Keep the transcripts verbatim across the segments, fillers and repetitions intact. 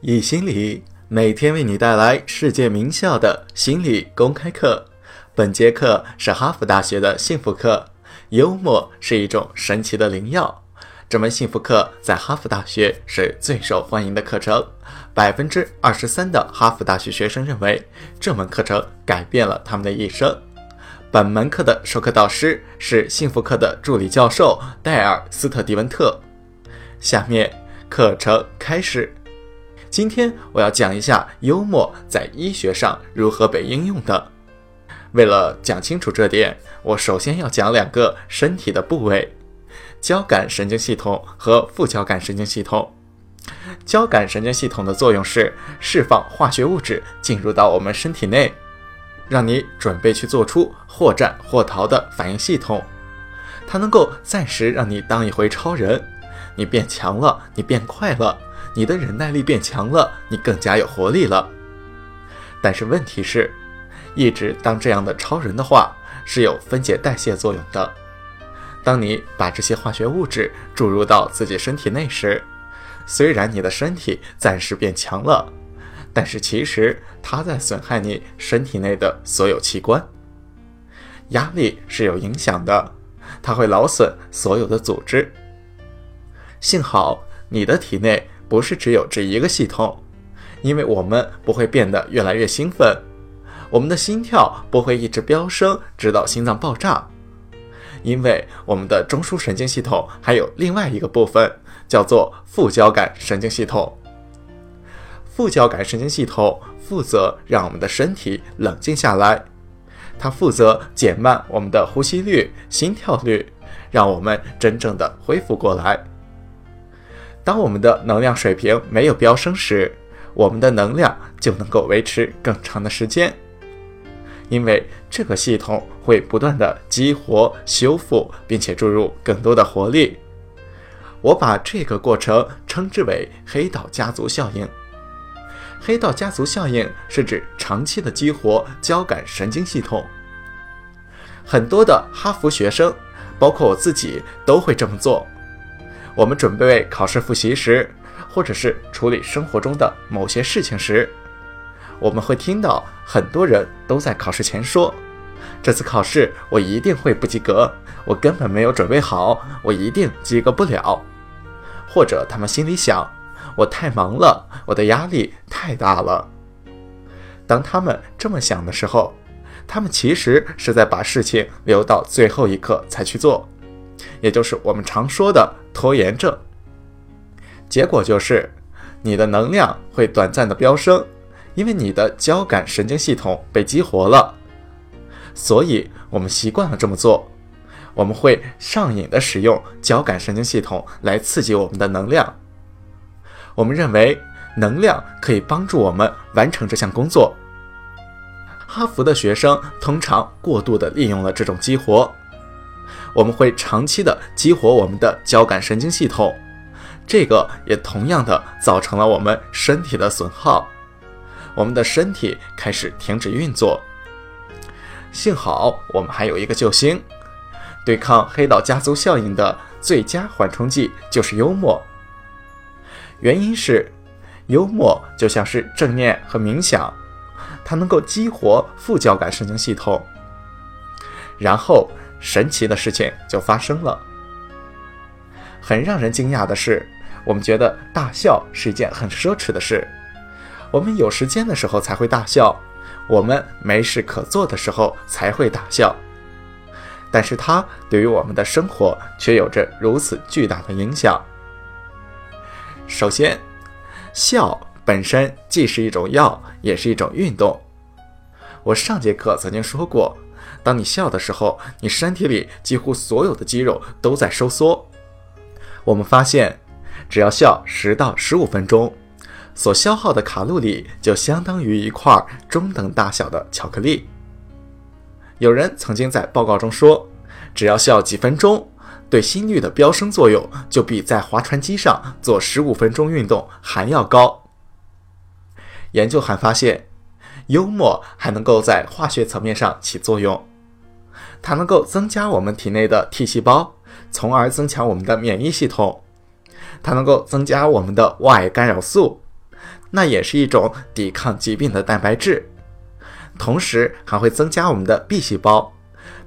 易心理每天为你带来世界名校的心理公开课。本节课是哈佛大学的幸福课，幽默是一种神奇的灵药。这门幸福课在哈佛大学是最受欢迎的课程， 百分之二十三 的哈佛大学学生认为这门课程改变了他们的一生。本门课的授课导师是幸福课的助理教授戴尔·斯特迪文特。下面课程开始。今天我要讲一下幽默在医学上如何被应用的。为了讲清楚这点，我首先要讲两个身体的部位：交感神经系统和副交感神经系统。交感神经系统的作用是释放化学物质进入到我们身体内，让你准备去做出或战或逃的反应系统。它能够暂时让你当一回超人，你变强了，你变快了，你的忍耐力变强了，你更加有活力了。但是问题是，一直当这样的超人的话，是有分解代谢作用的。当你把这些化学物质注入到自己身体内时，虽然你的身体暂时变强了，但是其实它在损害你身体内的所有器官。压力是有影响的，它会劳损所有的组织。幸好你的体内不是只有这一个系统，因为我们不会变得越来越兴奋，我们的心跳不会一直飙升直到心脏爆炸，因为我们的中枢神经系统还有另外一个部分，叫做副交感神经系统。副交感神经系统负责让我们的身体冷静下来，它负责减慢我们的呼吸率、心跳率，让我们真正的恢复过来。当我们的能量水平没有飙升时，我们的能量就能够维持更长的时间，因为这个系统会不断的激活、修复，并且注入更多的活力。我把这个过程称之为黑道家族效应。黑道家族效应是指长期的激活交感神经系统。很多的哈佛学生，包括我自己，都会这么做。我们准备为考试复习时，或者是处理生活中的某些事情时，我们会听到很多人都在考试前说，这次考试我一定会不及格，我根本没有准备好，我一定及格不了。或者他们心里想，我太忙了，我的压力太大了。当他们这么想的时候，他们其实是在把事情留到最后一刻才去做，也就是我们常说的拖延症。结果就是你的能量会短暂的飙升，因为你的交感神经系统被激活了。所以我们习惯了这么做，我们会上瘾的使用交感神经系统来刺激我们的能量。我们认为能量可以帮助我们完成这项工作。哈佛的学生通常过度地利用了这种激活，我们会长期地激活我们的交感神经系统，这个也同样地造成了我们身体的损耗，我们的身体开始停止运作。幸好我们还有一个救星，对抗黑道家族效应的最佳缓冲剂就是幽默。原因是幽默就像是正念和冥想，它能够激活副交感神经系统。然后神奇的事情就发生了。很让人惊讶的是，我们觉得大笑是一件很奢侈的事，我们有时间的时候才会大笑，我们没事可做的时候才会大笑。但是它对于我们的生活却有着如此巨大的影响。首先，笑本身既是一种药，也是一种运动。我上节课曾经说过，当你笑的时候，你身体里几乎所有的肌肉都在收缩。我们发现，只要笑十到十五分钟，所消耗的卡路里就相当于一块中等大小的巧克力。有人曾经在报告中说，只要笑几分钟，对心率的飙升作用就比在划船机上做十五分钟运动还要高。研究还发现，幽默还能够在化学层面上起作用，它能够增加我们体内的 T 细胞，从而增强我们的免疫系统。它能够增加我们的外干扰素，那也是一种抵抗疾病的蛋白质。同时还会增加我们的 B 细胞，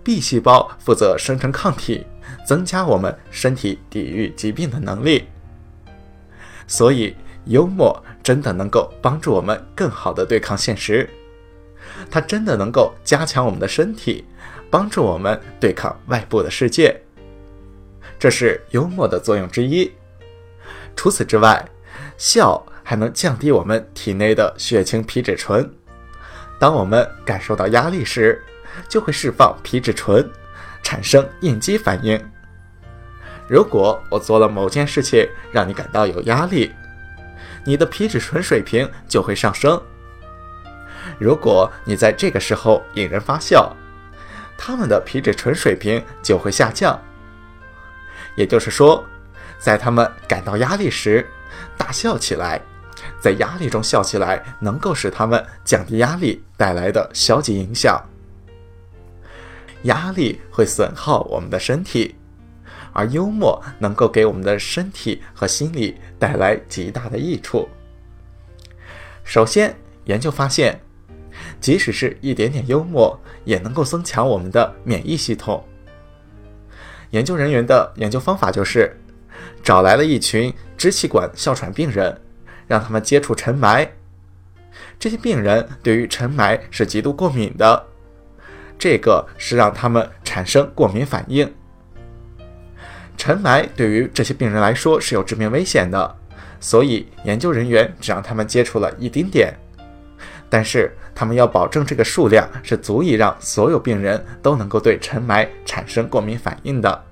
B 细胞负责生成抗体，增加我们身体抵御疾病的能力。所以幽默真的能够帮助我们更好地对抗现实，它真的能够加强我们的身体，帮助我们对抗外部的世界，这是幽默的作用之一。除此之外，笑还能降低我们体内的血清皮质醇。当我们感受到压力时，就会释放皮质醇，产生应激反应。如果我做了某件事情让你感到有压力，你的皮质醇水平就会上升。如果你在这个时候引人发笑，他们的皮质醇水平就会下降。也就是说，在他们感到压力时大笑起来，在压力中笑起来，能够使他们降低压力带来的消极影响。压力会损耗我们的身体，而幽默能够给我们的身体和心理带来极大的益处。首先，研究发现，即使是一点点幽默，也能够增强我们的免疫系统。研究人员的研究方法就是找来了一群支气管哮喘病人，让他们接触尘霾。这些病人对于尘霾是极度过敏的，这个是让他们产生过敏反应。尘霾对于这些病人来说是有致命危险的，所以研究人员只让他们接触了一丁点，但是他们要保证这个数量是足以让所有病人都能够对尘霾产生过敏反应的。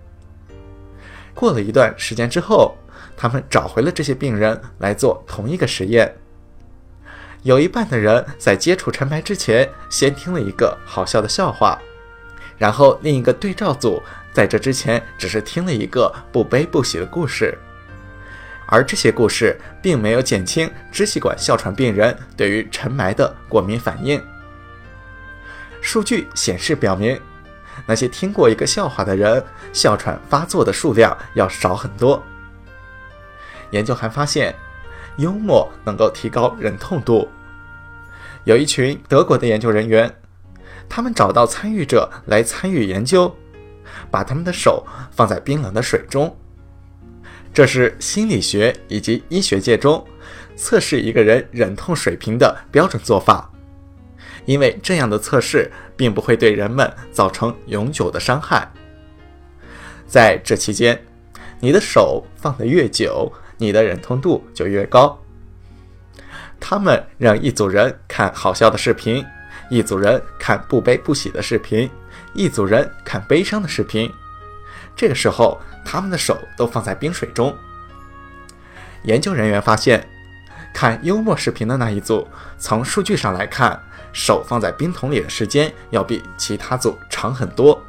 过了一段时间之后，他们找回了这些病人来做同一个实验。有一半的人在接触尘霾之前先听了一个好笑的笑话，然后另一个对照组在这之前只是听了一个不悲不喜的故事，而这些故事并没有减轻支气管哮喘病人对于尘霾的过敏反应。数据显示表明，那些听过一个笑话的人，哮喘发作的数量要少很多。研究还发现，幽默能够提高忍痛度。有一群德国的研究人员，他们找到参与者来参与研究，把他们的手放在冰冷的水中。这是心理学以及医学界中测试一个人忍痛水平的标准做法，因为这样的测试并不会对人们造成永久的伤害。在这期间，你的手放得越久，你的忍痛度就越高。他们让一组人看好笑的视频，一组人看不悲不喜的视频，一组人看悲伤的视频。这个时候，他们的手都放在冰水中。研究人员发现，看幽默视频的那一组，从数据上来看，手放在冰桶里的时间要比其他组长很多。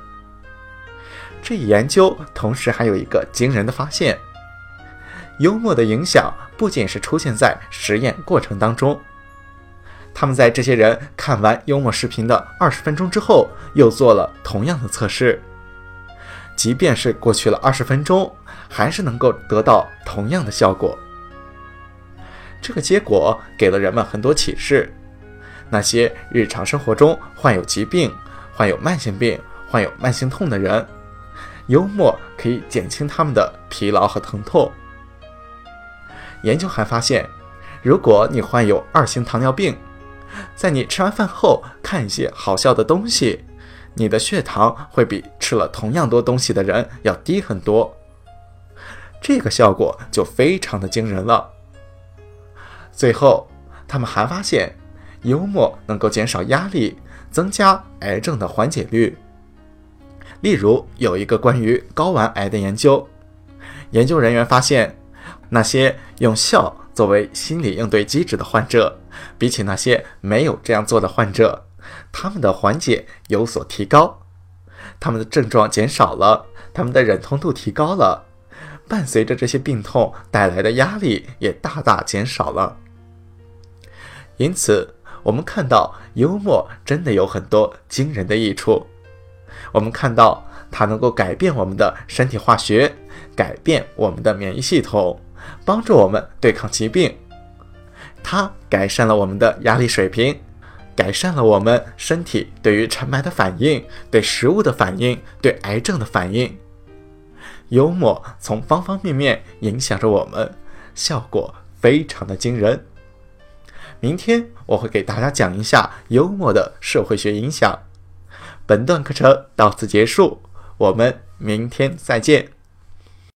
这一研究同时还有一个惊人的发现，幽默的影响不仅是出现在实验过程当中。他们在这些人看完幽默视频的二十分钟之后，又做了同样的测试，即便是过去了二十分钟，还是能够得到同样的效果。这个结果给了人们很多启示，那些日常生活中患有疾病、患有慢性病、患有慢性痛的人，幽默可以减轻他们的疲劳和疼痛。研究还发现，如果你患有二型糖尿病，在你吃完饭后看一些好笑的东西，你的血糖会比吃了同样多东西的人要低很多。这个效果就非常的惊人了。最后，他们还发现，幽默能够减少压力，增加癌症的缓解率。例如，有一个关于睾丸癌的研究，研究人员发现，那些用笑作为心理应对机制的患者，比起那些没有这样做的患者，他们的缓解有所提高，他们的症状减少了，他们的忍痛度提高了，伴随着这些病痛带来的压力也大大减少了。因此，我们看到幽默真的有很多惊人的益处。我们看到它能够改变我们的身体化学，改变我们的免疫系统，帮助我们对抗疾病。它改善了我们的压力水平，改善了我们身体对于尘霾的反应，对食物的反应，对癌症的反应。幽默从方方面面影响着我们，效果非常的惊人。明天我会给大家讲一下幽默的社会学影响。本段课程到此结束，我们明天再见。